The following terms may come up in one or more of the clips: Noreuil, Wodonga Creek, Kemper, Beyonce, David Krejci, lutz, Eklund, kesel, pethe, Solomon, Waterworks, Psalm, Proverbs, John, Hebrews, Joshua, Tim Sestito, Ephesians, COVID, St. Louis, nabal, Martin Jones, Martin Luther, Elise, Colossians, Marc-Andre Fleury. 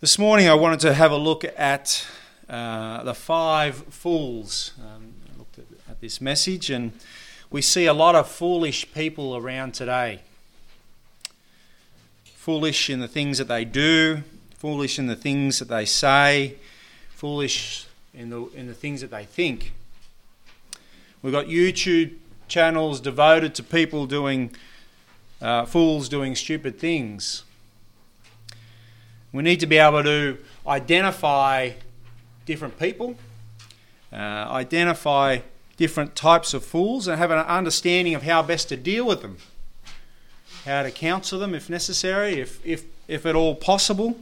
This morning I wanted to have a look at the five fools. I looked at this message, and we see a lot of foolish people around today. Foolish in the things that they do, foolish in the things that they say, foolish in the things that they think. We've got YouTube channels devoted to people doing fools doing stupid things. We need to be able to identify different people, identify different types of fools, and have an understanding of how best to deal with them, how to counsel them if necessary, if at all possible.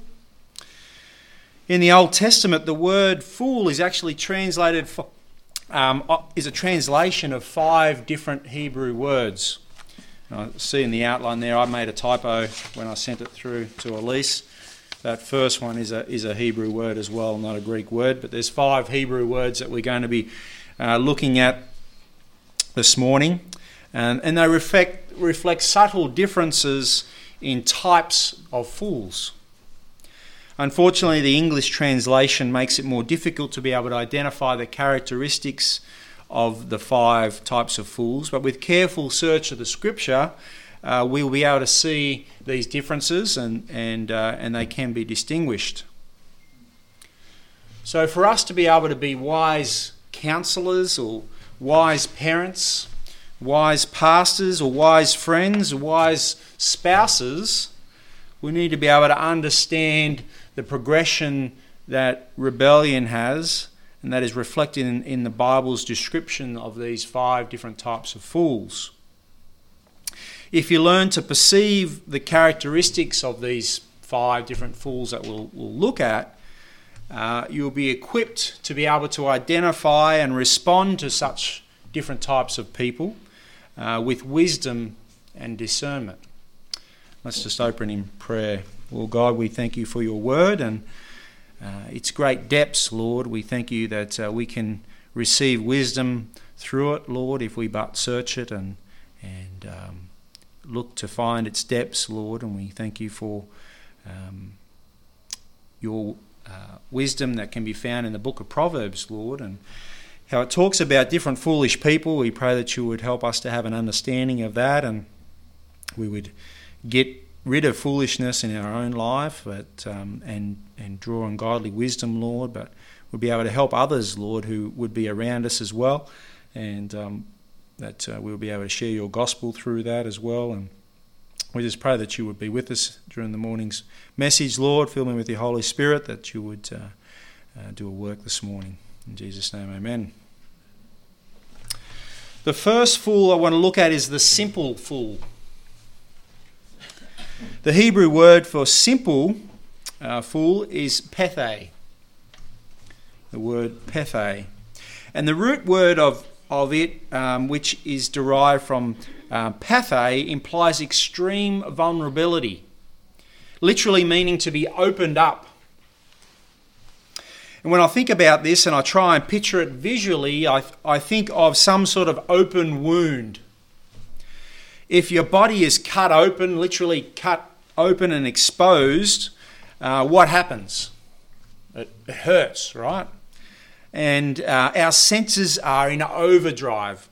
In the Old Testament, the word fool is actually translated is a translation of five different Hebrew words. And I see in the outline there, I made a typo when I sent it through to Elise. That first one is a Hebrew word as well, not a Greek word. But there's five Hebrew words that we're going to be looking at this morning. And they reflect subtle differences in types of fools. Unfortunately, the English translation makes it more difficult to be able to identify the characteristics of the five types of fools. But with careful search of the Scripture, we'll be able to see these differences and they can be distinguished. So for us to be able to be wise counselors or wise parents, wise pastors or wise friends, wise spouses, we need to be able to understand the progression that rebellion has, and that is reflected in the Bible's description of these five different types of fools. If you learn to perceive the characteristics of these five different fools that we'll look at, you'll be equipped to be able to identify and respond to such different types of people with wisdom and discernment. Let's just open in prayer. Well, God, we thank you for your word and its great depths, Lord. We thank you that we can receive wisdom through it, Lord, if we but search it and look to find its depths, Lord, and we thank you for your wisdom that can be found in the book of Proverbs, Lord, and how it talks about different foolish people. We pray that you would help us to have an understanding of that, and we would get rid of foolishness in our own life, but and draw on godly wisdom, Lord, but we'll be able to help others, Lord, who would be around us as well, and that we'll be able to share your gospel through that as well. And we just pray that you would be with us during the morning's message, Lord. Fill me with your Holy Spirit, that you would do a work this morning. In Jesus' name, amen. The first fool I want to look at is the simple fool. The Hebrew word for simple fool is pethe, the word pethe. And the root word of it, which is derived from pathe, implies extreme vulnerability, literally meaning to be opened up. And when I think about this and I try and picture it visually, I think of some sort of open wound. If your body is cut open, literally cut open and exposed, what happens? It hurts, right? And our senses are in overdrive.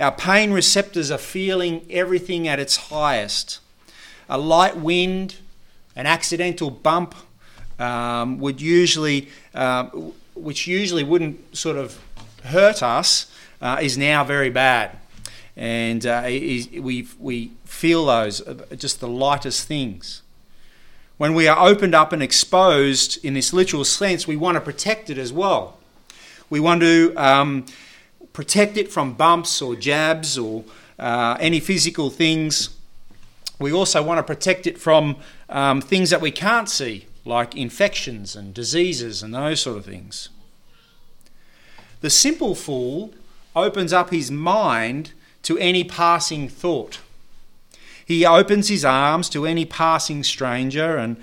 Our pain receptors are feeling everything at its highest. A light wind, an accidental bump, which usually wouldn't sort of hurt us, is now very bad. And we feel those, just the lightest things. When we are opened up and exposed in this literal sense, we want to protect it as well. We want to protect it from bumps or jabs or any physical things. We also want to protect it from things that we can't see, like infections and diseases and those sort of things. The simple fool opens up his mind to any passing thought. He opens his arms to any passing stranger, and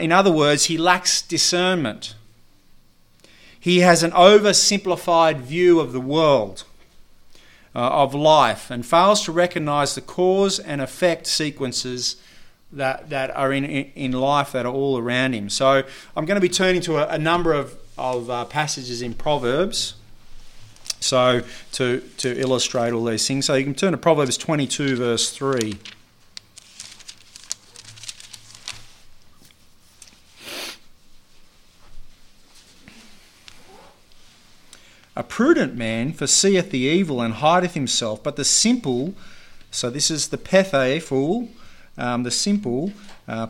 in other words, he lacks discernment. He has an oversimplified view of the world, of life, and fails to recognise the cause and effect sequences that are in life, that are all around him. So I'm going to be turning to a number of passages in Proverbs, so to illustrate all these things. So you can turn to Proverbs 22, verse 3. A prudent man foreseeth the evil and hideth himself, but the simple, so this is the pethe, fool, the simple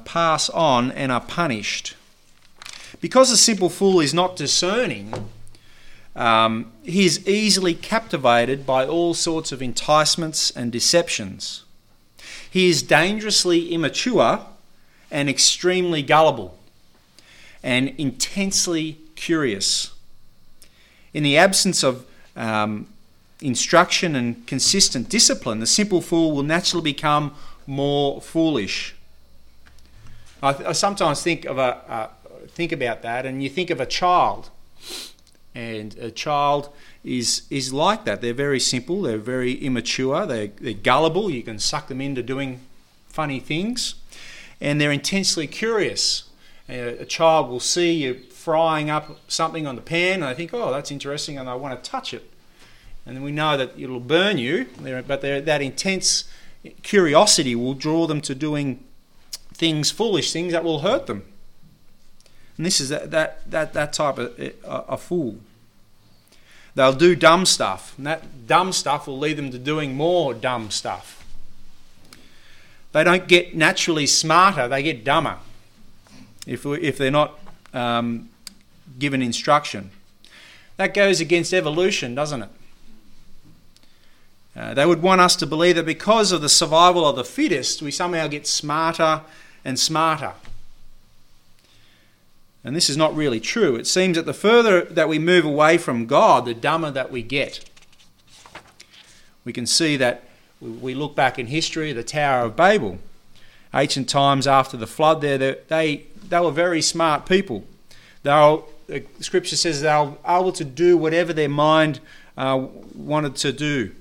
pass on and are punished. Because the simple fool is not discerning, he is easily captivated by all sorts of enticements and deceptions. He is dangerously immature and extremely gullible and intensely curious. In the absence of instruction and consistent discipline, the simple fool will naturally become more foolish. I sometimes think about that, and you think of a child, and a child is like that. They're very simple, they're very immature, they're gullible. You can suck them into doing funny things, and they're intensely curious. A child will see you frying up something on the pan, and I think, oh, that's interesting, and I want to touch it. And then we know that it'll burn you, but that intense curiosity will draw them to doing things, foolish things that will hurt them. And this is that type of a fool. They'll do dumb stuff, and that dumb stuff will lead them to doing more dumb stuff. They don't get naturally smarter, they get dumber if they're not given instruction. That goes against evolution, doesn't it? They would want us to believe that because of the survival of the fittest, we somehow get smarter and smarter. And this is not really true. It seems that the further that we move away from God, the dumber that we get. We can see that we look back in history, the Tower of Babel. Ancient times after the flood there, they were very smart people. The Scripture says they were able to do whatever their mind wanted to do.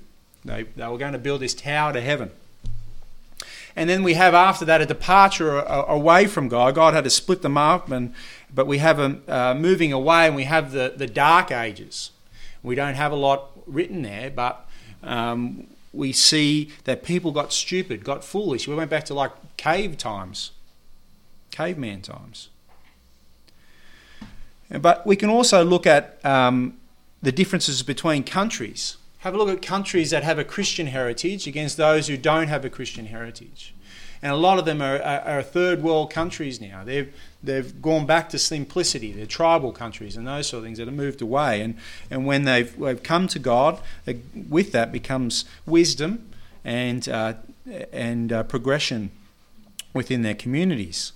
They were going to build this tower to heaven. And then we have after that a departure away from God. God had to split them up, but we have a moving away, and we have the Dark Ages. We don't have a lot written there, but we see that people got stupid, got foolish. We went back to like caveman times. But we can also look at the differences between countries. Have a look at countries that have a Christian heritage against those who don't have a Christian heritage. And a lot of them are third world countries now. They've gone back to simplicity. They're tribal countries and those sort of things that have moved away. And when they've come to God, with that becomes wisdom and progression within their communities.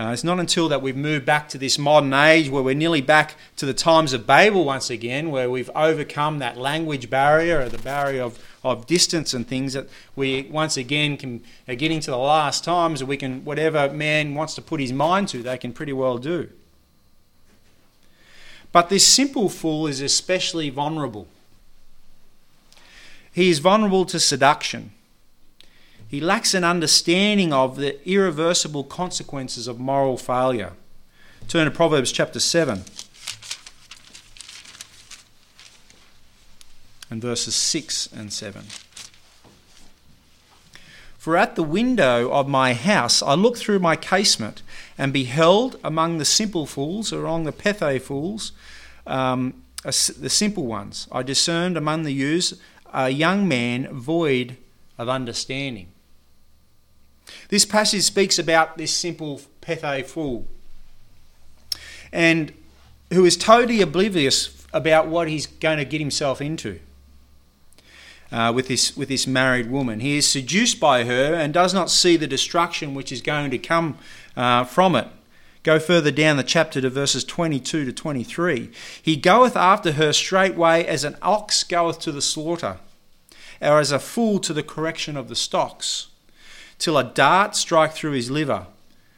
It's not until that we've moved back to this modern age where we're nearly back to the times of Babel once again, where we've overcome that language barrier or the barrier of distance and things, that we once again are getting to the last times, and we can, whatever man wants to put his mind to, they can pretty well do. But this simple fool is especially vulnerable. He is vulnerable to seduction. He lacks an understanding of the irreversible consequences of moral failure. Turn to Proverbs chapter 7 and verses 6 and 7. For at the window of my house I looked through my casement and beheld among the simple fools, or among the pethe fools, the simple ones. I discerned among the youths a young man void of understanding. This passage speaks about this simple pethe fool, and who is totally oblivious about what he's going to get himself into with this married woman. He is seduced by her and does not see the destruction which is going to come from it. Go further down the chapter to verses 22 to 23. He goeth after her straightway as an ox goeth to the slaughter, or as a fool to the correction of the stocks, till a dart strike through his liver,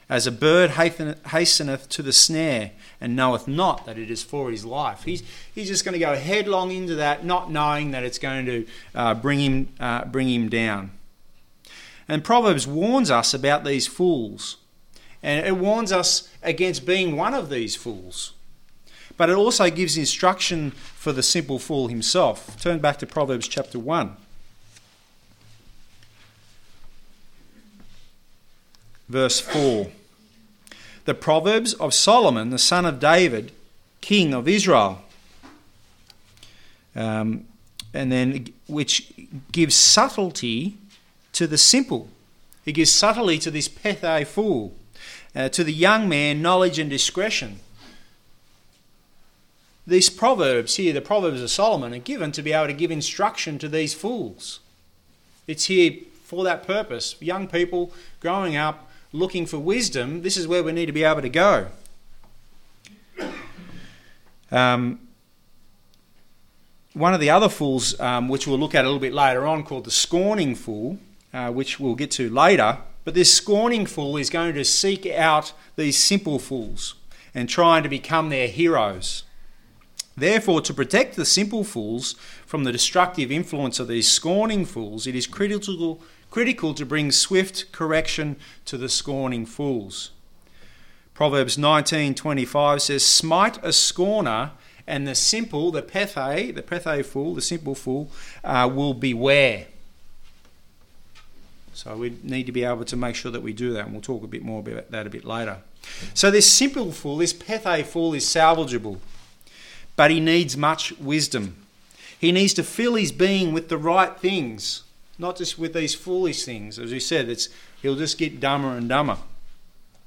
as a bird hasteneth to the snare, and knoweth not that it is for his life. He's just going to go headlong into that, not knowing that it's going to bring him down. And Proverbs warns us about these fools. And it warns us against being one of these fools. But it also gives instruction for the simple fool himself. Turn back to Proverbs chapter 1. Verse 4. The Proverbs of Solomon, the son of David, king of Israel. And then which gives subtlety to the simple. He gives subtlety to this petty fool. To the young man, knowledge and discretion. These proverbs here, the Proverbs of Solomon, are given to be able to give instruction to these fools. It's here for that purpose. Young people growing up, looking for wisdom, this is where we need to be able to go. One of the other fools, which we'll look at a little bit later on, called the scorning fool, which we'll get to later. But this scorning fool is going to seek out these simple fools and trying to become their heroes. Therefore, to protect the simple fools from the destructive influence of these scorning fools, it is critical to bring swift correction to the scorning fools. Proverbs 19:25 says, "Smite a scorner, and the simple, the petty fool, the simple fool, will beware." So we need to be able to make sure that we do that, and we'll talk a bit more about that a bit later. So this simple fool, this petty fool, is salvageable, but he needs much wisdom. He needs to fill his being with the right things, not just with these foolish things. As we said, he'll just get dumber and dumber.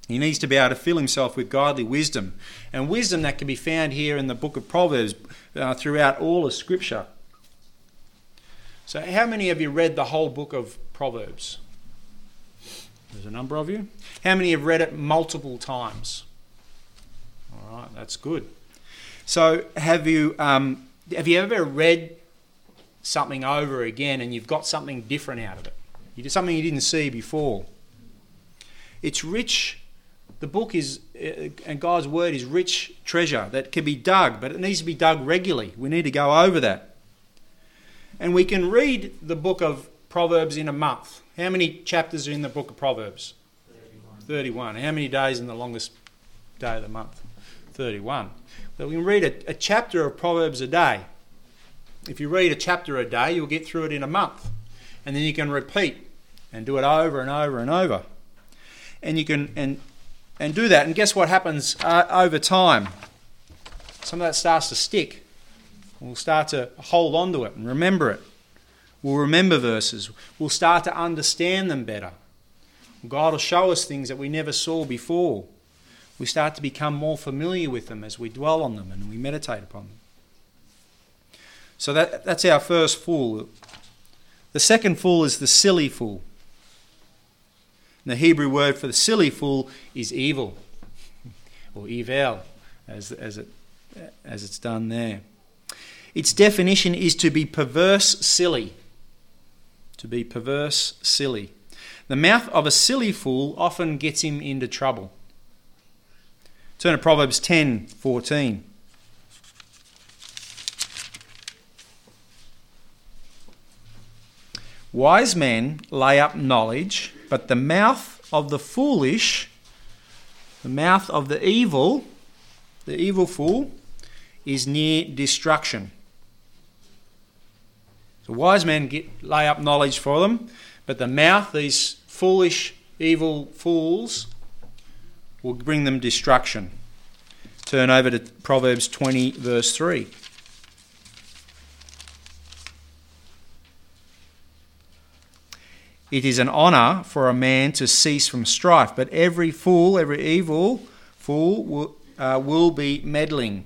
He needs to be able to fill himself with godly wisdom, and wisdom that can be found here in the book of Proverbs throughout all of Scripture. So how many of you read the whole book of Proverbs? There's a number of you. How many have read it multiple times? All right, that's good. So have you ever read something over again and you've got something different out of it? You did something you didn't see before. It's rich. The book is, and God's word is rich treasure that can be dug, but it needs to be dug regularly. We need to go over that. And we can read the book of Proverbs in a month. How many chapters are in the book of Proverbs? 31. How many days in the longest day of the month? 31. So we can read a chapter of Proverbs a day. If you read a chapter a day, you'll get through it in a month. And then you can repeat and do it over and over and over. And you can and do that. And guess what happens over time? Some of that starts to stick. We'll start to hold on to it and remember it. We'll remember verses. We'll start to understand them better. God will show us things that we never saw before. We start to become more familiar with them as we dwell on them and we meditate upon them. So that's our first fool. The second fool is the silly fool. And the Hebrew word for the silly fool is evil, or evil, as it's done there. Its definition is to be perverse, silly. To be perverse, silly. The mouth of a silly fool often gets him into trouble. Turn to Proverbs 10:14. Wise men lay up knowledge, but the mouth of the foolish, the mouth of the evil fool, is near destruction. So wise men lay up knowledge for them, but the mouth, these foolish, evil fools, will bring them destruction. Turn over to Proverbs 20, verse 3. It is an honour for a man to cease from strife, but every evil fool will be meddling.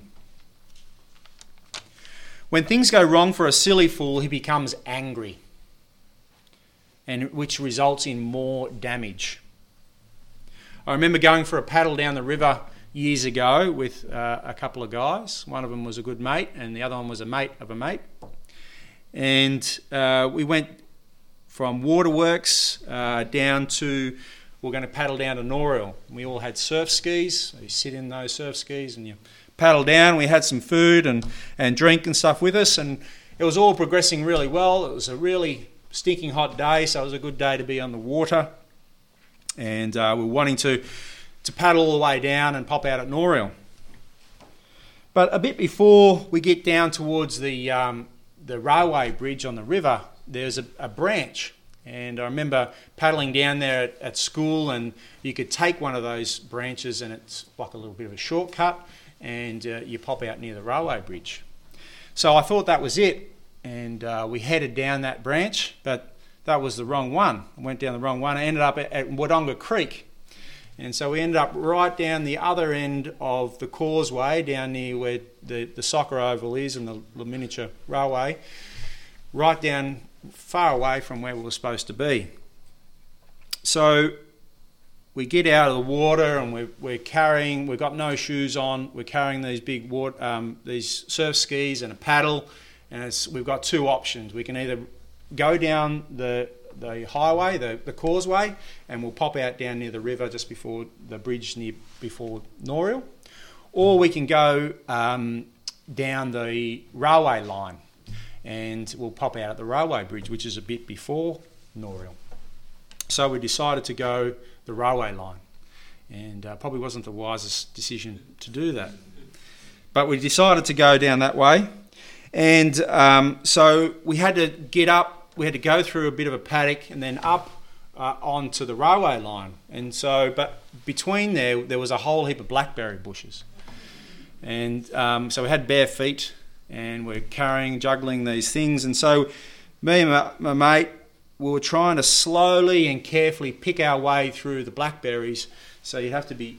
When things go wrong for a silly fool, he becomes angry, and which results in more damage. I remember going for a paddle down the river years ago with a couple of guys. One of them was a good mate, and the other one was a mate of a mate. And we went from Waterworks down to, we're going to paddle down to Noreuil. We all had surf skis. You sit in those surf skis and you paddle down. We had some food and drink and stuff with us, and it was all progressing really well. It was a really stinking hot day, so it was a good day to be on the water. And we were wanting to paddle all the way down and pop out at Noreuil. But a bit before we get down towards the railway bridge on the river, there's a branch. And I remember paddling down there at school, and you could take one of those branches and it's like a little bit of a shortcut, and you pop out near the railway bridge. So I thought that was it, and we headed down that branch, but that was the wrong one. I went down the wrong one. I ended up at Wodonga Creek. And so we ended up right down the other end of the causeway, down near where the soccer oval is and the miniature railway, right down far away from where we were supposed to be. So we get out of the water, and we've got no shoes on, we're carrying these big water, these surf skis and a paddle, and we've got two options. We can either go down the highway, the causeway, and we'll pop out down near the river just before the bridge before Noreuil, or we can go down the railway line and we'll pop out at the railway bridge, which is a bit before Noreuil. So we decided to go the railway line, and probably wasn't the wisest decision to do that, but we decided to go down that way. And so we had to get up. We had to go through a bit of a paddock and then up onto the railway line. And so, but between there was a whole heap of blackberry bushes. And so we had bare feet, and we're juggling these things. And so me and my mate, we were trying to slowly and carefully pick our way through the blackberries. So you have to be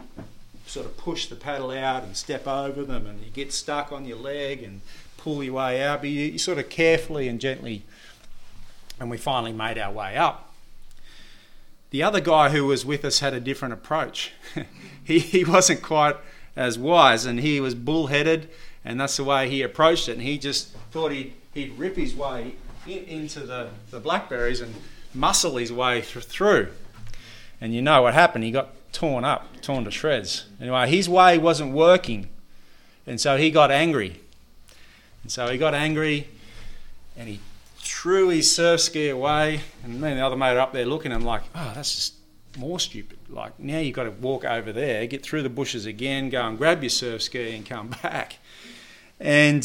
sort of push the paddle out and step over them, and you get stuck on your leg and pull your way out. But you sort of carefully and gently. And we finally made our way up. The other guy who was with us had a different approach. He wasn't quite as wise, and he was bullheaded, and that's the way he approached it. And he just thought he'd rip his way into the blackberries and muscle his way through. And you know what happened? He got torn to shreds. Anyway, his way wasn't working, and so he got angry. And so he got angry, and he threw his surf ski away, and me and the other mate are up there looking, and I'm like, oh, that's just more stupid. Like, now you've got to walk over there, get through the bushes again, go and grab your surf ski and come back. And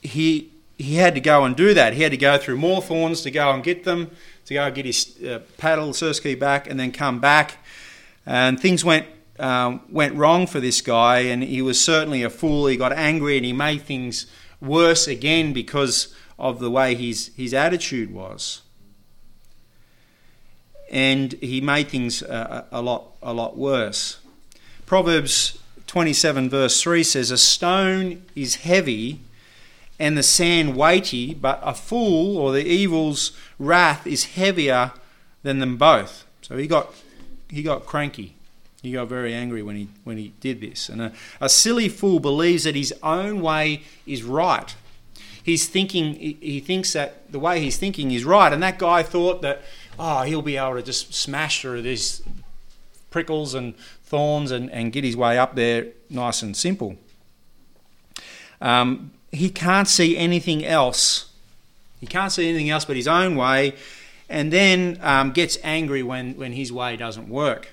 he had to go and do that. He had to go through more thorns to go and get them, to go and get his paddle, surf ski back, and then come back. And things went wrong for this guy, and he was certainly a fool. He got angry, and he made things worse again because of the way his attitude was, and he made things a lot worse. Proverbs 27 verse 3 says, "A stone is heavy, and the sand weighty, but a fool or the evil's wrath is heavier than them both." So he got cranky. He got very angry when he did this. And a silly fool believes that his own way is right. He thinks that the way he's thinking is right. And that guy thought that, oh, he'll be able to just smash through these prickles and thorns and get his way up there nice and simple. He can't see anything else. He can't see anything else but his own way, and then gets angry when his way doesn't work.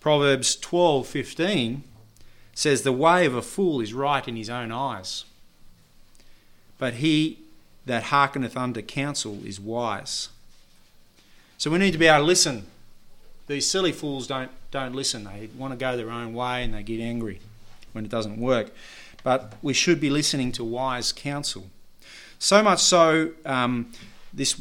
Proverbs 12:15 says, "The way of a fool is right in his own eyes, but he that hearkeneth unto counsel is wise." So we need to be able to listen. These silly fools don't listen. They want to go their own way, and they get angry when it doesn't work. But we should be listening to wise counsel. So much so, this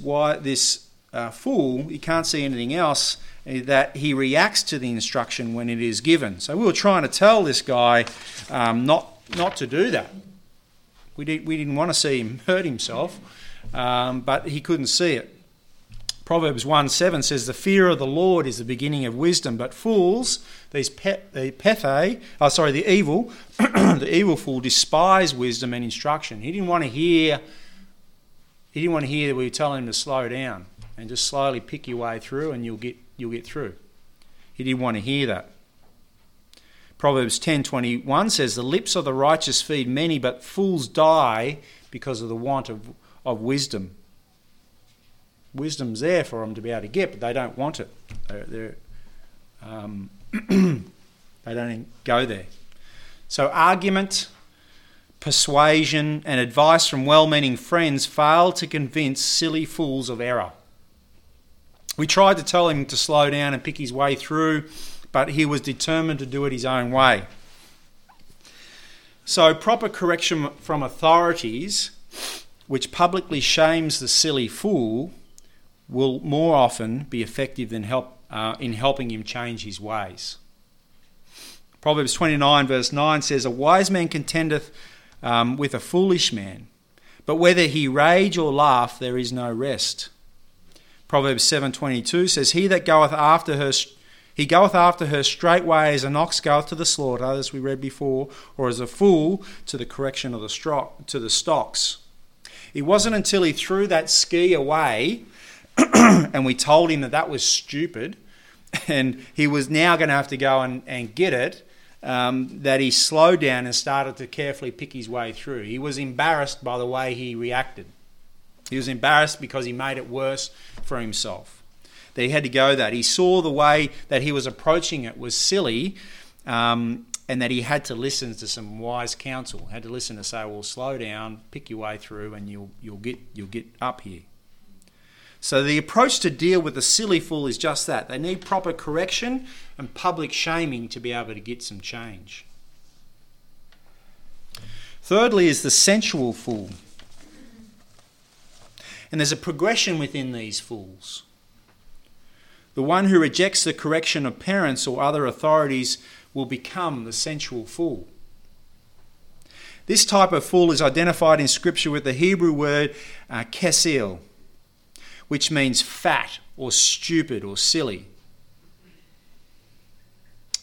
fool, he can't see anything else, that he reacts to the instruction when it is given. So we were trying to tell this guy not to do that. We didn't want to see him hurt himself, but he couldn't see it. Proverbs 1:7 says, "The fear of the Lord is the beginning of wisdom, but fools, the evil fool despise wisdom and instruction." He didn't want to hear that we were telling him to slow down and just slowly pick your way through, and you'll get through. He didn't want to hear that. Proverbs 10:21 says, "The lips of the righteous feed many, but fools die because of the want of of wisdom. Wisdom's there for them to be able to get, but they don't want it. They don't go there. So argument, persuasion, and advice from well-meaning friends fail to convince silly fools of error. We tried to tell him to slow down and pick his way through, but he was determined to do it his own way. So proper correction from authorities, which publicly shames the silly fool, will more often be effective than in helping him change his ways. Proverbs 29 verse 9 says, "A wise man contendeth with a foolish man, but whether he rage or laugh, there is no rest." Proverbs 7:22 says, "He that goeth after her, he goeth after her straightway as an ox goeth to the slaughter," as we read before, "or as a fool to the correction of the stocks." It wasn't until he threw that ski away and we told him that was stupid and he was now going to have to go and get it, that he slowed down and started to carefully pick his way through. He was embarrassed by the way he reacted. He was embarrassed because he made it worse for himself. That he had to go that. He saw the way that he was approaching it was silly, and that he had to listen to some wise counsel. Had to listen to say, "Well, slow down, pick your way through, and you'll get up here." So the approach to deal with the silly fool is just that. They need proper correction and public shaming to be able to get some change. Thirdly is the sensual fool. And there's a progression within these fools. The one who rejects the correction of parents or other authorities will become the sensual fool. This type of fool is identified in Scripture with the Hebrew word kesel, which means fat or stupid or silly.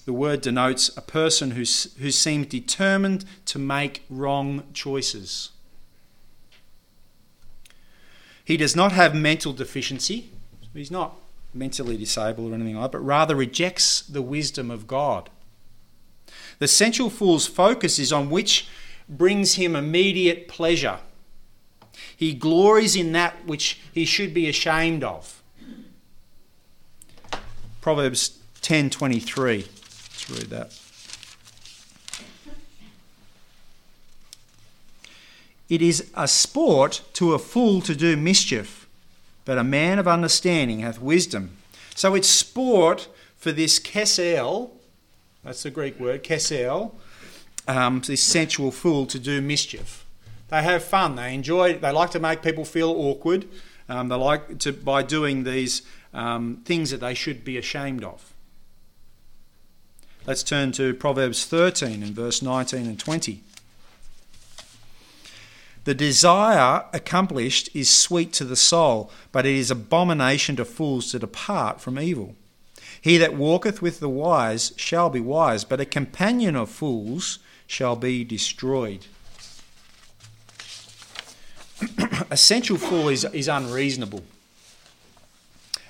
The word denotes a person who seems determined to make wrong choices. He does not have mental deficiency. He's not mentally disabled or anything like that, but rather rejects the wisdom of God. The sensual fool's focus is on which brings him immediate pleasure. He glories in that which he should be ashamed of. Proverbs 10:23. Let's read that. "It is a sport to a fool to do mischief, but a man of understanding hath wisdom." So it's sport for this kesel, that's the Greek word, kesel, this sensual fool to do mischief. They have fun, they enjoy it, they like to make people feel awkward, they like to by doing these things that they should be ashamed of. Let's turn to Proverbs 13 and verse 19 and 20. "The desire accomplished is sweet to the soul, but it is abomination to fools to depart from evil. He that walketh with the wise shall be wise, but a companion of fools shall be destroyed." A sensual fool is unreasonable.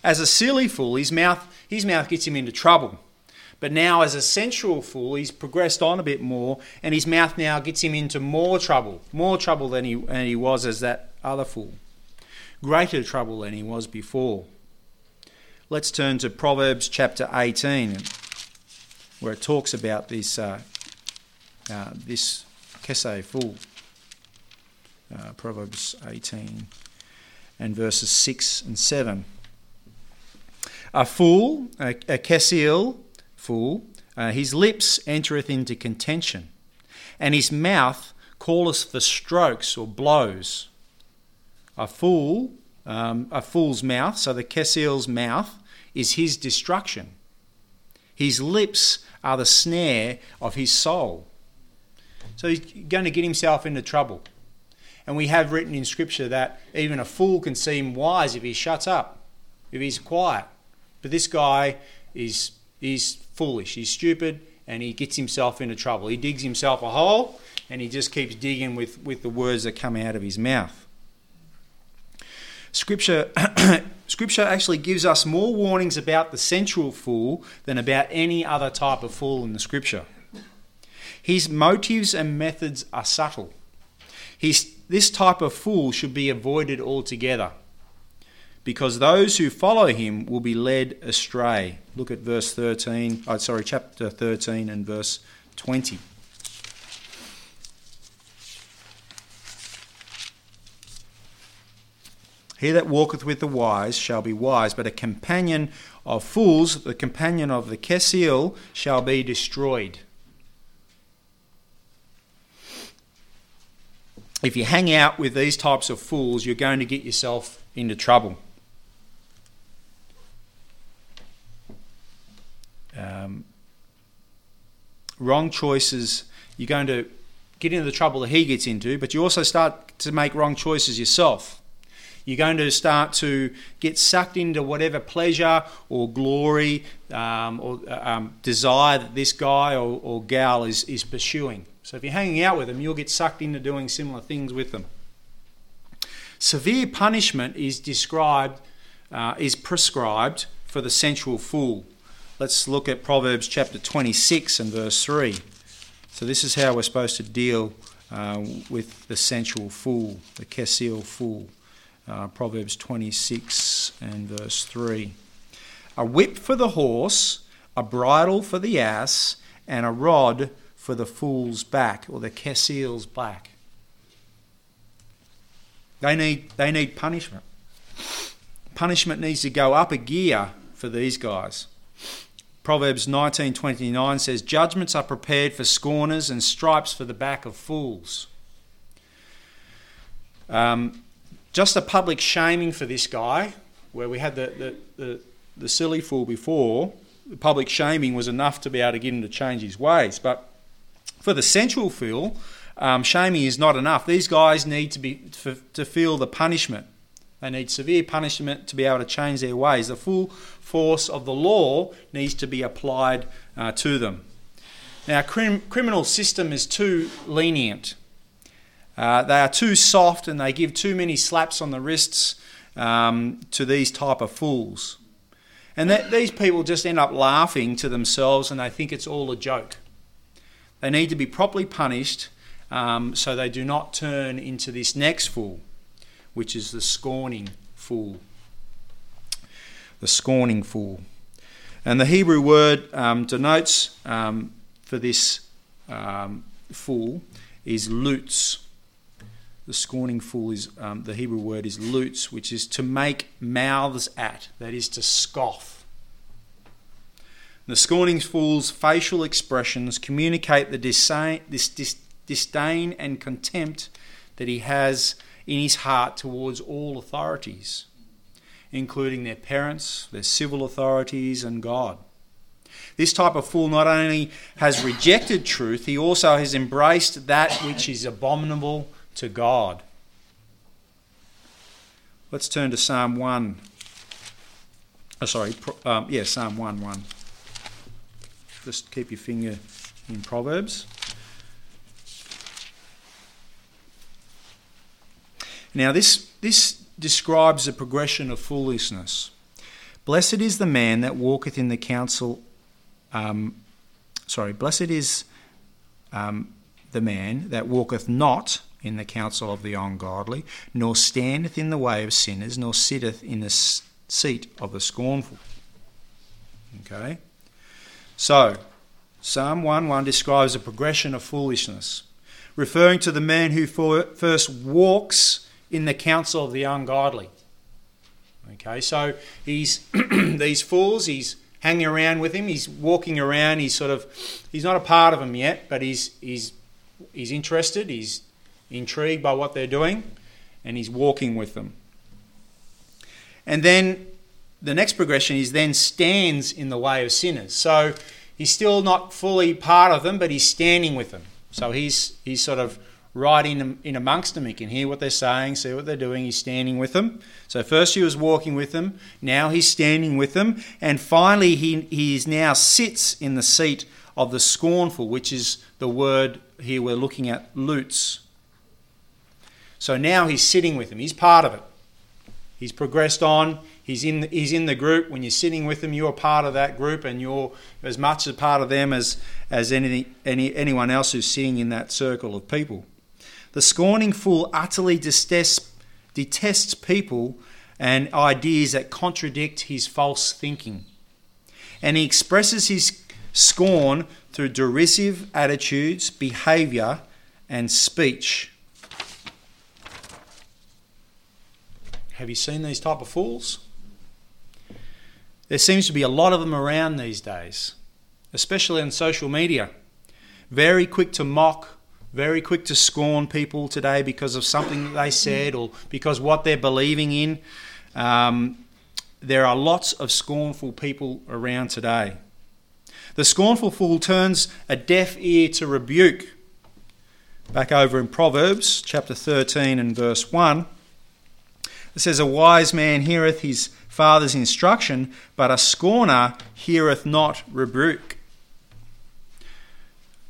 As a silly fool, his mouth gets him into trouble. But now as a sensual fool, he's progressed on a bit more, and his mouth now gets him into more trouble than he was as that other fool, greater trouble than he was before. Let's turn to Proverbs chapter 18, where it talks about this kesel fool. Proverbs 18 and verses 6 and 7. "A fool, a kesel fool, his lips entereth into contention, and his mouth calleth for strokes or blows." A fool's mouth, so the kesel's mouth, is his destruction. His lips are the snare of his soul. So he's going to get himself into trouble. And we have written in Scripture that even a fool can seem wise if he shuts up, if he's quiet. But this guy is foolish, he's stupid, and he gets himself into trouble. He digs himself a hole, and he just keeps digging with the words that come out of his mouth. Scripture actually gives us more warnings about the sensual fool than about any other type of fool in the Scripture. His motives and methods are subtle. His this type of fool should be avoided altogether, because those who follow him will be led astray. Look at chapter 13 and verse 20. He that walketh with the wise shall be wise, but a companion of fools, the companion of the Kesiel, shall be destroyed. If you hang out with these types of fools, you're going to get yourself into trouble. Wrong choices, you're going to get into the trouble that he gets into, but you also start to make wrong choices yourself. You're going to start to get sucked into whatever pleasure or glory or desire that this guy or gal is pursuing. So if you're hanging out with them, you'll get sucked into doing similar things with them. Severe punishment is prescribed for the sensual fool. Let's look at Proverbs chapter 26 and verse 3. So this is how we're supposed to deal with the sensual fool, the Kesiel fool. Proverbs 26 and verse 3. A whip for the horse, a bridle for the ass, and a rod for the fool's back, or the Kesiel's back. They need punishment. Punishment needs to go up a gear for these guys. Proverbs 19:29 says, "Judgments are prepared for scorners and stripes for the back of fools." Just a public shaming for this guy, where we had the silly fool before, the public shaming was enough to be able to get him to change his ways, but for the sensual fool, shaming is not enough. These guys need to feel the punishment. They need severe punishment to be able to change their ways. The full force of the law needs to be applied to them. Now, criminal system is too lenient. They are too soft, and they give too many slaps on the wrists to these type of fools. And these people just end up laughing to themselves, and they think it's all a joke. They need to be properly punished so they do not turn into this next fool, which is the scorning fool. The scorning fool. And the Hebrew word denotes for this fool is lutz. The scorning fool is, the Hebrew word is lutz, which is to make mouths at, that is to scoff. The scorning fool's facial expressions communicate the disdain and contempt that he has in his heart towards all authorities, including their parents, their civil authorities, and God. This type of fool not only has rejected truth, he also has embraced that which is abominable to God. Let's turn to Psalm 1. Psalm 1:1. Just keep your finger in Proverbs. Now this describes the progression of foolishness. Blessed is the man that walketh in the counsel. Blessed is the man that walketh not in the counsel of the ungodly, nor standeth in the way of sinners, nor sitteth in the seat of the scornful. Okay. So, Psalm 1:1 describes a progression of foolishness, referring to the man who first walks in the counsel of the ungodly. Okay, so he's these fools, he's hanging around with him, he's walking around, he's not a part of them yet, but he's interested, he's intrigued by what they're doing, and he's walking with them. And then the next progression is then stands in the way of sinners. So he's still not fully part of them, but he's standing with them. So he's sort of right in amongst them. He can hear what they're saying, see what they're doing. He's standing with them. So first he was walking with them. Now he's standing with them. And finally he is now sits in the seat of the scornful, which is the word here we're looking at, lutz. So now he's sitting with them. He's part of it. He's progressed on. He's in the group. When you're sitting with them, you're part of that group, and you're as much a part of them as anyone else who's sitting in that circle of people. The scorning fool utterly detests people and ideas that contradict his false thinking. And he expresses his scorn through derisive attitudes, behavior, and speech. Have you seen these type of fools? There seems to be a lot of them around these days, especially on social media. Very quick to mock, very quick to scorn people today because of something that they said or because what they're believing in. There are lots of scornful people around today. The scornful fool turns a deaf ear to rebuke. Back over in Proverbs chapter 13 and verse 1, it says, "A wise man heareth his father's instruction, but a scorner heareth not rebuke."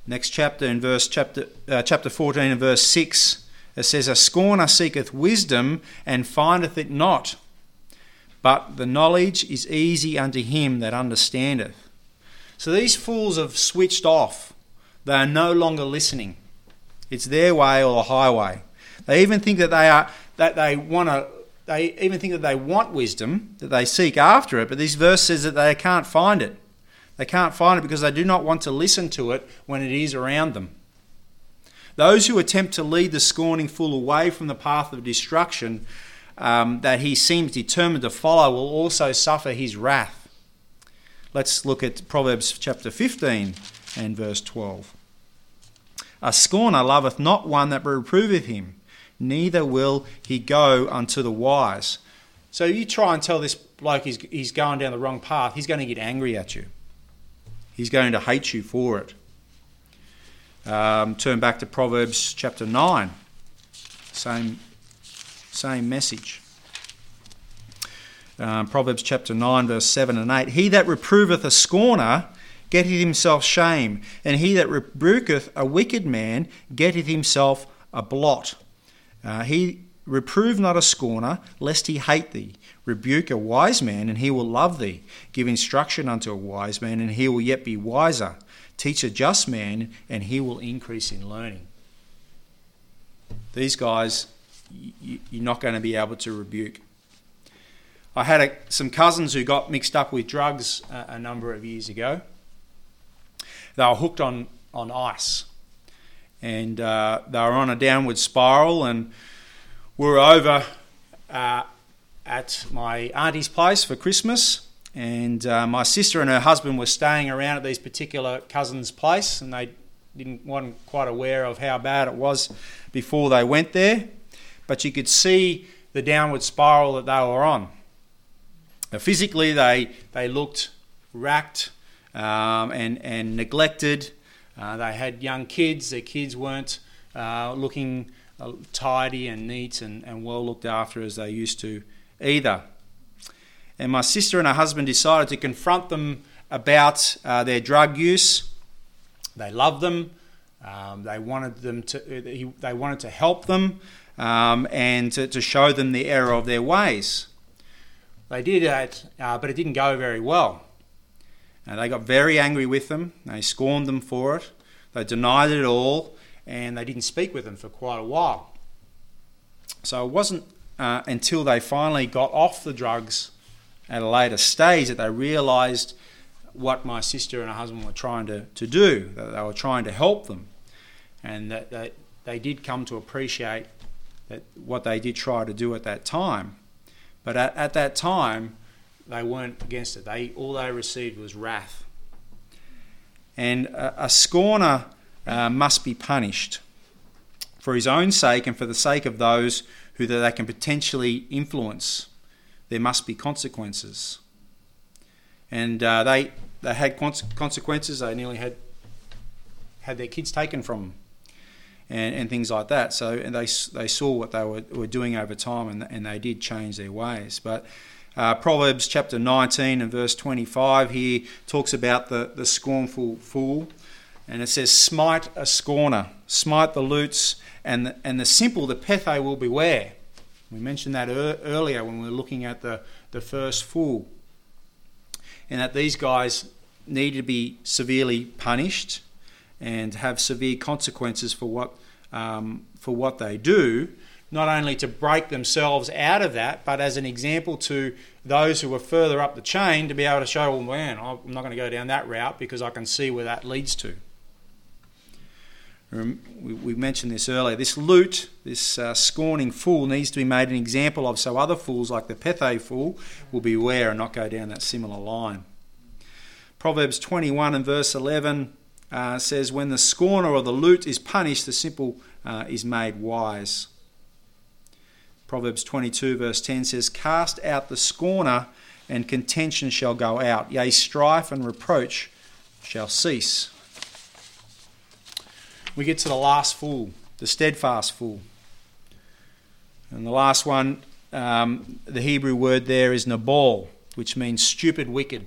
Next chapter, in verse chapter 14 and verse 6, it says, "A scorner seeketh wisdom and findeth it not, but the knowledge is easy unto him that understandeth." So these fools have switched off. They are no longer listening. It's their way or the highway. They even think that they want wisdom, that they seek after it, but this verse says that they can't find it. They can't find it because they do not want to listen to it when it is around them. Those who attempt to lead the scorning fool away from the path of destruction that he seems determined to follow will also suffer his wrath. Let's look at Proverbs chapter 15 and verse 12. "A scorner loveth not one that reproveth him, neither will he go unto the wise." So you try and tell this bloke he's going down the wrong path, he's going to get angry at you. He's going to hate you for it. Turn back to Proverbs chapter 9. Same message. Proverbs chapter 9 verse 7 and 8. "He that reproveth a scorner getteth himself shame, and he that rebuketh a wicked man getteth himself a blot. He reprove not a scorner, lest he hate thee. Rebuke a wise man, and he will love thee. Give instruction unto a wise man, and he will yet be wiser. Teach a just man, and he will increase in learning." These guys, you're not going to be able to rebuke. I had some cousins who got mixed up with drugs a number of years ago. They were hooked on ice. And they were on a downward spiral, and we were over at my auntie's place for Christmas, and my sister and her husband were staying around at these particular cousins' place, and they weren't quite aware of how bad it was before they went there, but you could see the downward spiral that they were on. Now, physically, they looked racked and neglected. They had young kids. Their kids weren't looking tidy and neat and well looked after as they used to either. And my sister and her husband decided to confront them about their drug use. They loved them. They wanted to help them and to show them the error of their ways. They did that, but it didn't go very well. And they got very angry with them. They scorned them for it. They denied it all, and they didn't speak with them for quite a while. So it wasn't until they finally got off the drugs at a later stage that they realised what my sister and her husband were trying to do, that they were trying to help them, and that they did come to appreciate that what they did try to do at that time. But at that time, they weren't against it. All they received was wrath. And a scorner must be punished for his own sake and for the sake of those who that they can potentially influence. There must be consequences. And they had consequences. They nearly had their kids taken from them and things like that. So and they saw what they were doing over time, and they did change their ways. But Proverbs chapter 19 and verse 25 here talks about the scornful fool, and it says, "Smite a scorner, smite the lutes, and the simple, the Pethe will beware." We mentioned that earlier when we were looking at the first fool, and that these guys need to be severely punished and have severe consequences for what for what they do, not only to break themselves out of that, but as an example to those who are further up the chain to be able to show, well, man, I'm not going to go down that route because I can see where that leads to. We mentioned this earlier. This loot, this scorning fool, needs to be made an example of, so other fools like the Pethe fool will beware and not go down that similar line. Proverbs 21 and verse 11 says, when the scorner or the loot is punished, the simple is made wise. Proverbs 22 verse 10 says, cast out the scorner and contention shall go out, yea, strife and reproach shall cease. We get to the last fool, the steadfast fool. And the last one, the Hebrew word there is nabal, which means stupid wicked,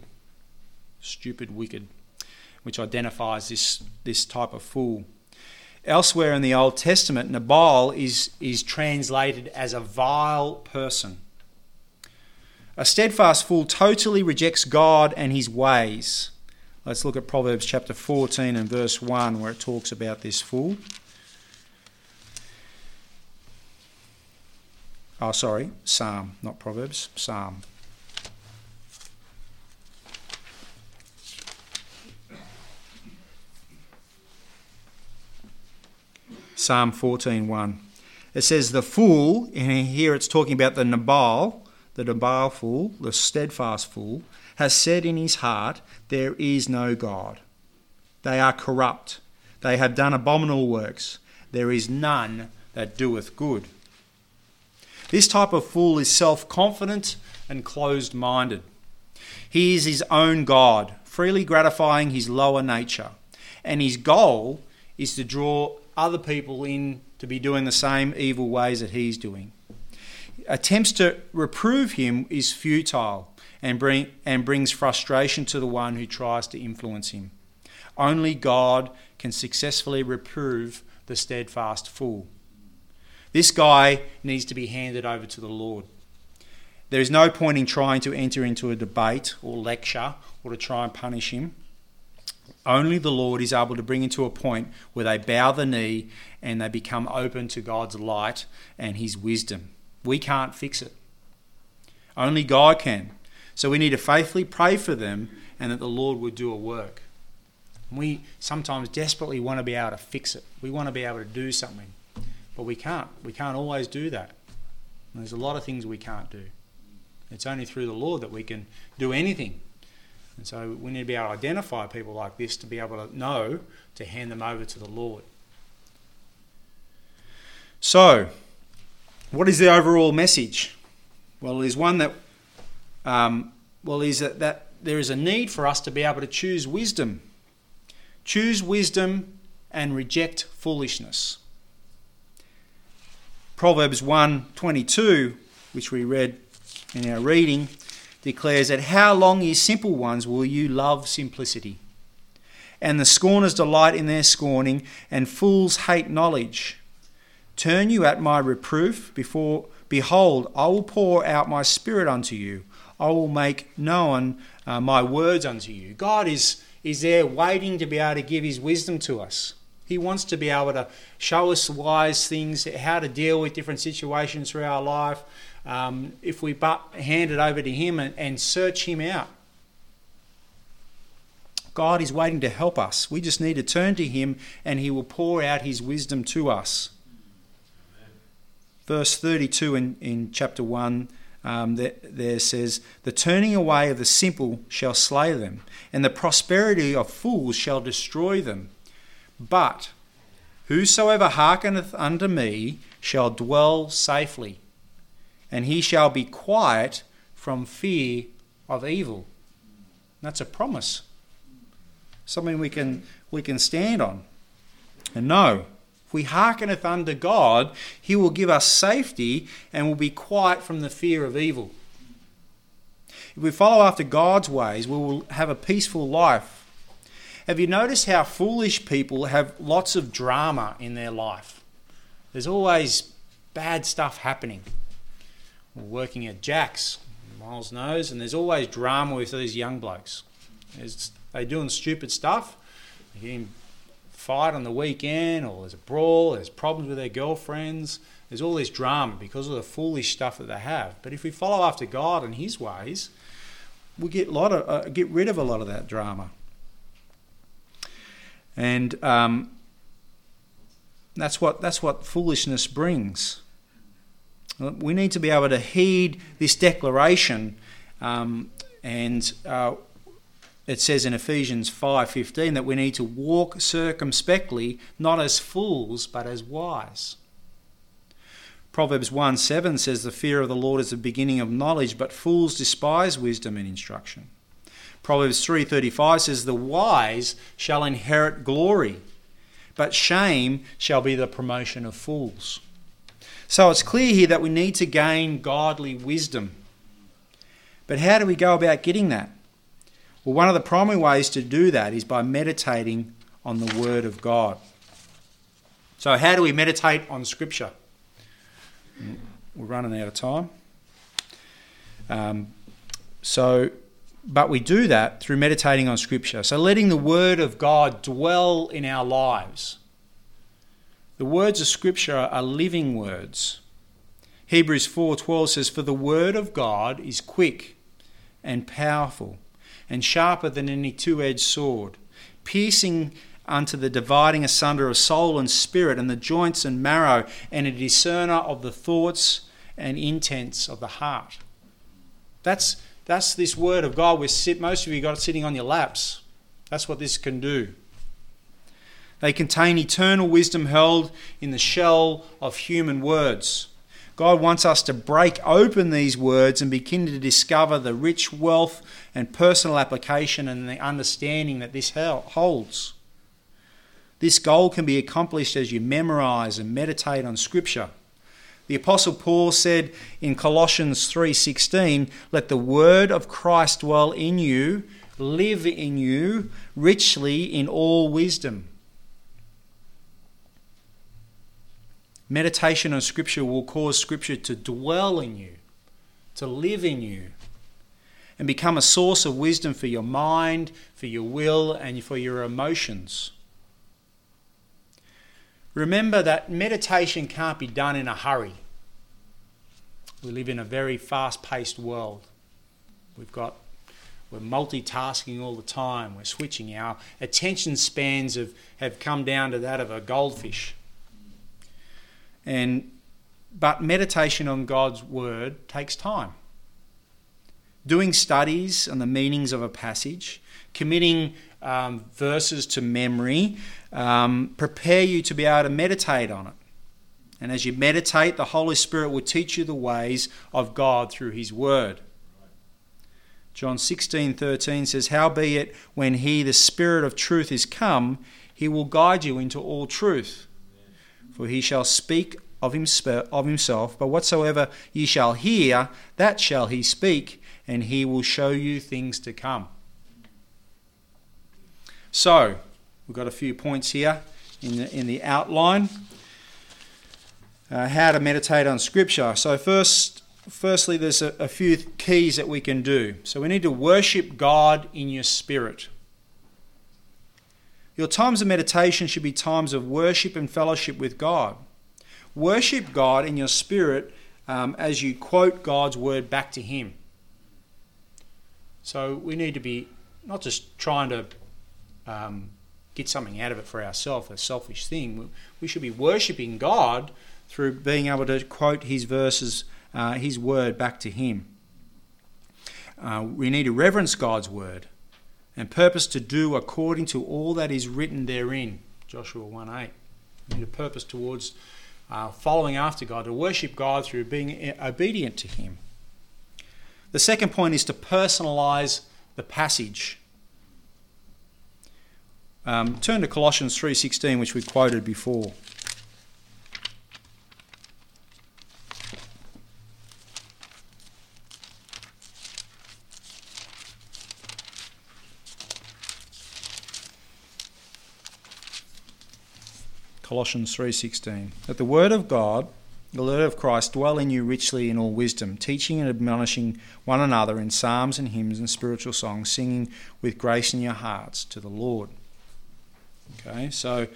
which identifies this type of fool. Elsewhere in the Old Testament, nabal is translated as a vile person. A steadfast fool totally rejects God and his ways. Let's look at Proverbs chapter 14 and verse 1, where it talks about this fool. Oh, sorry, Psalm, not Proverbs, Psalm. Psalm 14:1. It says, the fool, and here it's talking about the Nabal fool, the steadfast fool, has said in his heart, there is no God. They are corrupt. They have done abominable works. There is none that doeth good. This type of fool is self-confident and closed-minded. He is his own God, freely gratifying his lower nature. And his goal is to draw other people in to be doing the same evil ways that he's doing. Attempts to reprove him is futile and brings frustration to the one who tries to influence him. Only God can successfully reprove the steadfast fool. This guy needs to be handed over to the Lord. There is no point in trying to enter into a debate or lecture or to try and punish him. Only the Lord is able to bring it to a point where they bow the knee and they become open to God's light and his wisdom. We can't fix it. Only God can. So we need to faithfully pray for them and that the Lord would do a work. We sometimes desperately want to be able to fix it. We want to be able to do something, but we can't. We can't always do that. And there's a lot of things we can't do. It's only through the Lord that we can do anything. And so we need to be able to identify people like this to be able to know to hand them over to the Lord. So, what is the overall message? Well, it is one that that there is a need for us to be able to choose wisdom and reject foolishness. Proverbs 1:22, which we read in our reading, declares that how long, ye simple ones, will you love simplicity? And the scorners delight in their scorning, and fools hate knowledge. Turn you at my reproof, behold, I will pour out my spirit unto you. I will make known my words unto you. God is there waiting to be able to give his wisdom to us. He wants to be able to show us wise things, how to deal with different situations through our life, if we but hand it over to him and search him out. God is waiting to help us. We just need to turn to him and he will pour out his wisdom to us. Verse 32 in chapter 1 there says, the turning away of the simple shall slay them, and the prosperity of fools shall destroy them. But whosoever hearkeneth unto me shall dwell safely, and he shall be quiet from fear of evil. And that's a promise, something we can stand on and know. If we hearkeneth unto God, he will give us safety and will be quiet from the fear of evil. If we follow after God's ways, we will have a peaceful life. Have you noticed how foolish people have lots of drama in their life? There's always bad stuff happening. We're working at Jack's, Miles knows, and there's always drama with these young blokes. They're doing stupid stuff, they're getting fight on the weekend, or there's a brawl, there's problems with their girlfriends, there's all this drama because of the foolish stuff that they have. But if we follow after God and his ways, we'll get rid of a lot of that drama. And that's what foolishness brings. We need to be able to heed this declaration, it says in Ephesians 5:15 that we need to walk circumspectly, not as fools, but as wise. Proverbs 1:7 says the fear of the Lord is the beginning of knowledge, but fools despise wisdom and instruction. Proverbs 3:35 says the wise shall inherit glory, but shame shall be the promotion of fools. So it's clear here that we need to gain godly wisdom. But how do we go about getting that? Well, one of the primary ways to do that is by meditating on the Word of God. So how do we meditate on Scripture? We're running out of time. But we do that through meditating on Scripture. So letting the Word of God dwell in our lives. The words of Scripture are living words. Hebrews 4:12 says, "For the word of God is quick and powerful and sharper than any two-edged sword, piercing unto the dividing asunder of soul and spirit and the joints and marrow, and a discerner of the thoughts and intents of the heart." That's this word of God. Most of you got it sitting on your laps. That's what this can do. They contain eternal wisdom held in the shell of human words. God wants us to break open these words and begin to discover the rich wealth and personal application and the understanding that this holds. This goal can be accomplished as you memorize and meditate on Scripture. The Apostle Paul said in Colossians 3:16, "Let the word of Christ dwell in you, live in you, richly in all wisdom." Meditation on Scripture will cause Scripture to dwell in you, to live in you, and become a source of wisdom for your mind, for your will, and for your emotions. Remember that meditation can't be done in a hurry. We live in a very fast-paced world. We're multitasking all the time. We're switching. Our attention spans have come down to that of a goldfish. But meditation on God's Word takes time. Doing studies on the meanings of a passage, committing verses to memory, prepare you to be able to meditate on it. And as you meditate, the Holy Spirit will teach you the ways of God through His Word. John 16:13 says, "Howbeit, when He, the Spirit of truth, is come, He will guide you into all truth. For He shall speak of Himself, but whatsoever ye shall hear, that shall He speak, and He will show you things to come." So, we've got a few points here in the outline. How to meditate on Scripture. So firstly, there's a few keys that we can do. So we need to worship God in your spirit. Your times of meditation should be times of worship and fellowship with God. Worship God in your spirit as you quote God's word back to Him. So we need to be not just trying to get something out of it for ourselves, a selfish thing. We should be worshiping God through being able to quote His verses, His word back to Him. We need to reverence God's word and purpose to do according to all that is written therein. Joshua 1:8. We need a purpose towards following after God, to worship God through being obedient to Him. The second point is to personalize the passage. Turn to Colossians 3:16, which we quoted before. Colossians 3:16, "That the word of God, the word of Christ, dwell in you richly in all wisdom, teaching and admonishing one another in psalms and hymns and spiritual songs, singing with grace in your hearts to the Lord." Okay, so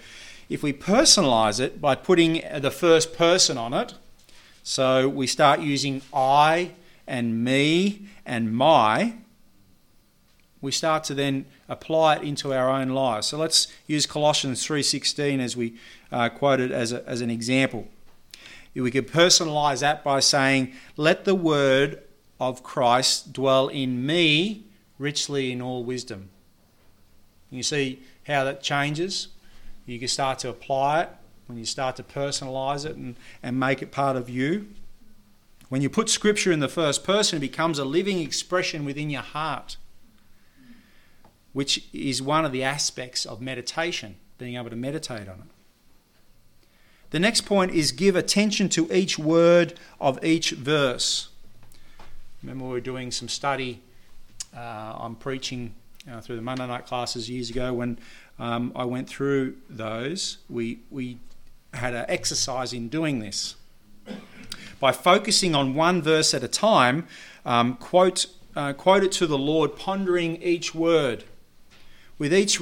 if we personalise it by putting the first person on it, so we start using I and me and my, we start to then apply it into our own lives. So let's use Colossians 3:16 as we quoted as an example. We could personalise that by saying, let the word of Christ dwell in me richly in all wisdom. You see how that changes? You can start to apply it when you start to personalise it and make it part of you. When you put Scripture in the first person, it becomes a living expression within your heart, which is one of the aspects of meditation, being able to meditate on it. The next point is give attention to each word of each verse. Remember we were doing some study on preaching through the Monday night classes years ago. When I went through those, we had an exercise in doing this. By focusing on one verse at a time, quote it to the Lord, pondering each word. With each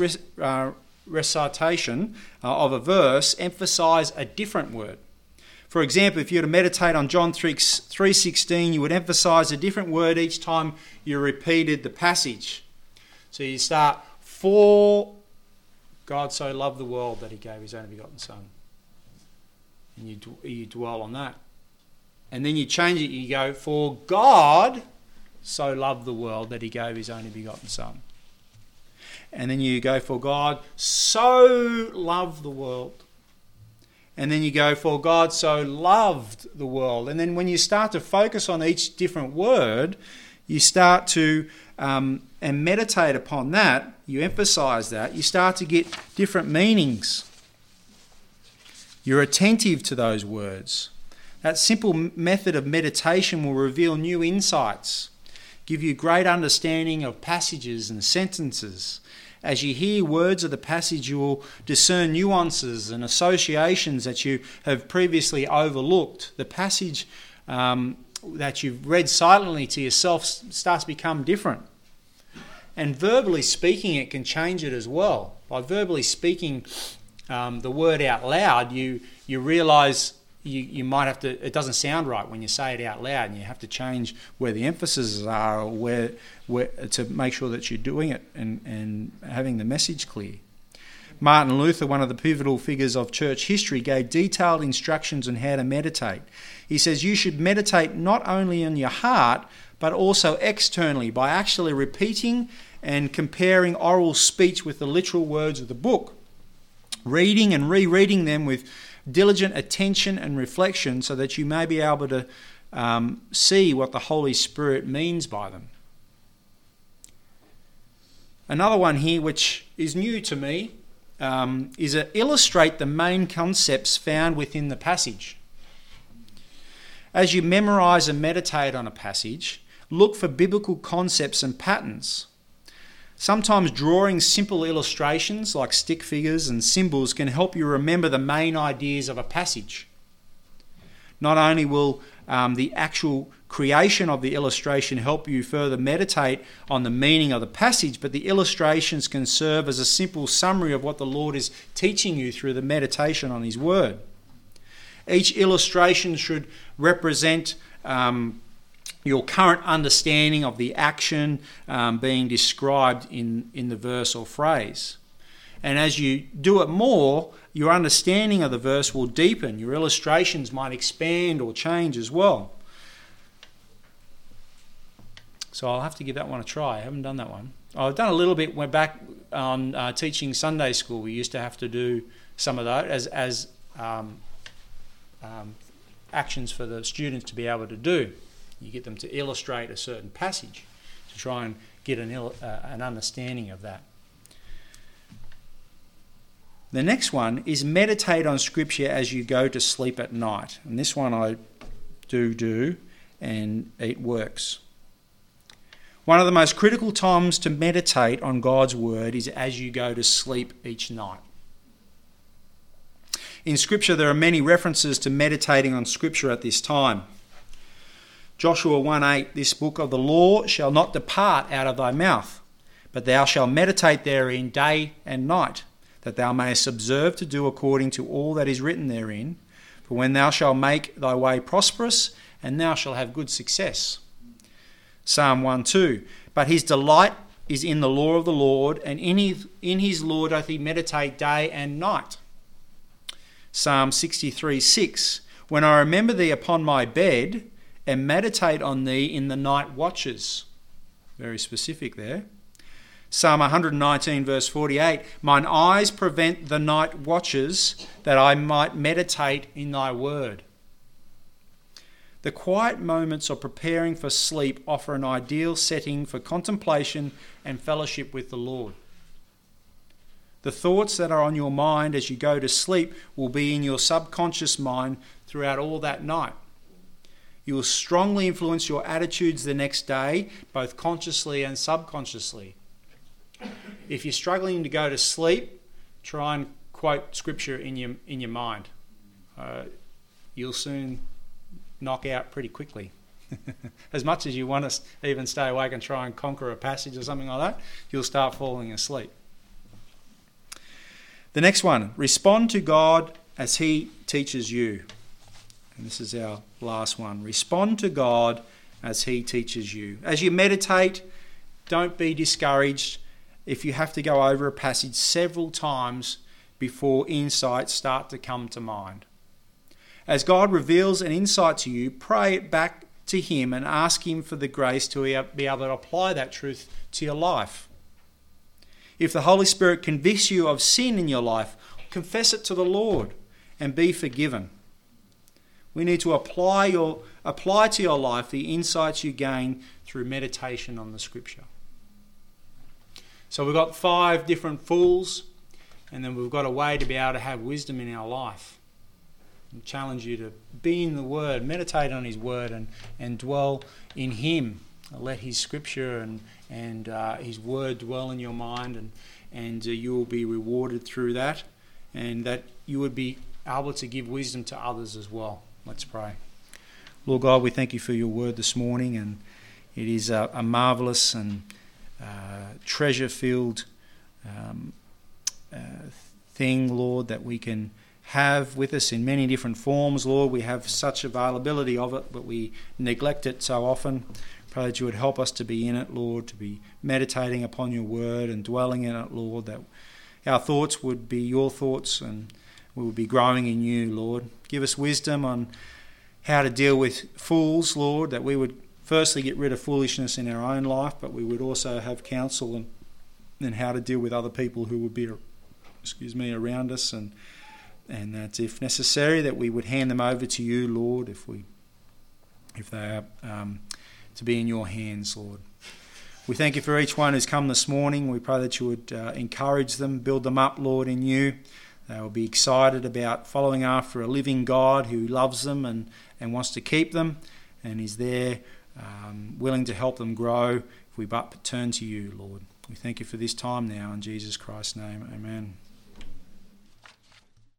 recitation of a verse, emphasize a different word. For example, if you were to meditate on John 3:16, you would emphasize a different word each time you repeated the passage. So you start, for God so loved the world that he gave his only begotten son. And you dwell on that. And then you change it, you go, for God so loved the world that he gave his only begotten son. And then you go, for God so loved the world. And then you go, for God so loved the world. And then when you start to focus on each different word, you start to, and meditate upon that, you emphasize that, you start to get different meanings. You're attentive to those words. That simple method of meditation will reveal new insights, give you great understanding of passages and sentences. As you hear words of the passage, you will discern nuances and associations that you have previously overlooked. The passage that you've read silently to yourself starts to become different. And verbally speaking, it can change it as well. By verbally speaking the word out loud, you realise you might have to, it doesn't sound right when you say it out loud, and you have to change where the emphases are, or where to make sure that you're doing it and having the message clear. Martin Luther, one of the pivotal figures of church history, gave detailed instructions on how to meditate. He says you should meditate not only in your heart but also externally by actually repeating and comparing oral speech with the literal words of the book, reading and rereading them with diligent attention and reflection so that you may be able to see what the Holy Spirit means by them. Another one here, which is new to me, is to illustrate the main concepts found within the passage. As you memorise and meditate on a passage, look for biblical concepts and patterns. Sometimes drawing simple illustrations like stick figures and symbols can help you remember the main ideas of a passage. Not only will the actual creation of the illustration help you further meditate on the meaning of the passage, but the illustrations can serve as a simple summary of what the Lord is teaching you through the meditation on his word. Each illustration should represent your current understanding of the action being described in the verse or phrase. And as you do it more, your understanding of the verse will deepen. Your illustrations might expand or change as well. So I'll have to give that one a try. I haven't done that one. I've done a little bit. Went back on teaching Sunday school. We used to have to do some of that as actions for the students to be able to do. You get them to illustrate a certain passage to try and get an understanding of that. The next one is meditate on Scripture as you go to sleep at night. And this one I do, and it works. One of the most critical times to meditate on God's Word is as you go to sleep each night. In Scripture, there are many references to meditating on Scripture at this time. Joshua 1:8, this book of the law shall not depart out of thy mouth, but thou shalt meditate therein day and night, that thou mayest observe to do according to all that is written therein. For when thou shalt make thy way prosperous, and thou shalt have good success. Psalm 1:2. But his delight is in the law of the Lord, and in his law doth he meditate day and night. Psalm 63:6. When I remember thee upon my bed, and meditate on thee in the night watches. Very specific there. Psalm 119 verse 48, mine eyes prevent the night watches, that I might meditate in thy word. The quiet moments of preparing for sleep offer an ideal setting for contemplation and fellowship with the Lord. The thoughts that are on your mind as you go to sleep will be in your subconscious mind throughout all that night. You will strongly influence your attitudes the next day, both consciously and subconsciously. If you're struggling to go to sleep, try and quote scripture in your mind. You'll soon knock out pretty quickly. As much as you want to even stay awake and try and conquer a passage or something like that, you'll start falling asleep. The next one, respond to God as he teaches you. And this is our last one. Respond to God as he teaches you. As you meditate, don't be discouraged if you have to go over a passage several times before insights start to come to mind. As God reveals an insight to you, pray it back to him and ask him for the grace to be able to apply that truth to your life. If the Holy Spirit convicts you of sin in your life, confess it to the Lord and be forgiven. We need to apply to your life the insights you gain through meditation on the Scripture. So we've got 5 different fools, and then we've got a way to be able to have wisdom in our life. I challenge you to be in the Word, meditate on His Word, and dwell in Him. Let His Scripture and His Word dwell in your mind, and you will be rewarded through that, and that you would be able to give wisdom to others as well. Let's pray. Lord God, we thank you for your word this morning, and it is a marvellous and treasure-filled thing, Lord, that we can have with us in many different forms. Lord, we have such availability of it, but we neglect it so often. Pray that you would help us to be in it, Lord, to be meditating upon your word and dwelling in it, Lord, that our thoughts would be your thoughts and we will be growing in you, Lord. Give us wisdom on how to deal with fools, Lord, that we would firstly get rid of foolishness in our own life, but we would also have counsel and how to deal with other people who would be around us, and that if necessary that we would hand them over to you, Lord, if they are to be in your hands, Lord. We thank you for each one who's come this morning. We pray that you would encourage them, build them up, Lord, in you. They will be excited about following after a living God who loves them and wants to keep them and is there willing to help them grow if we but turn to you, Lord. We thank you for this time now in Jesus Christ's name. Amen.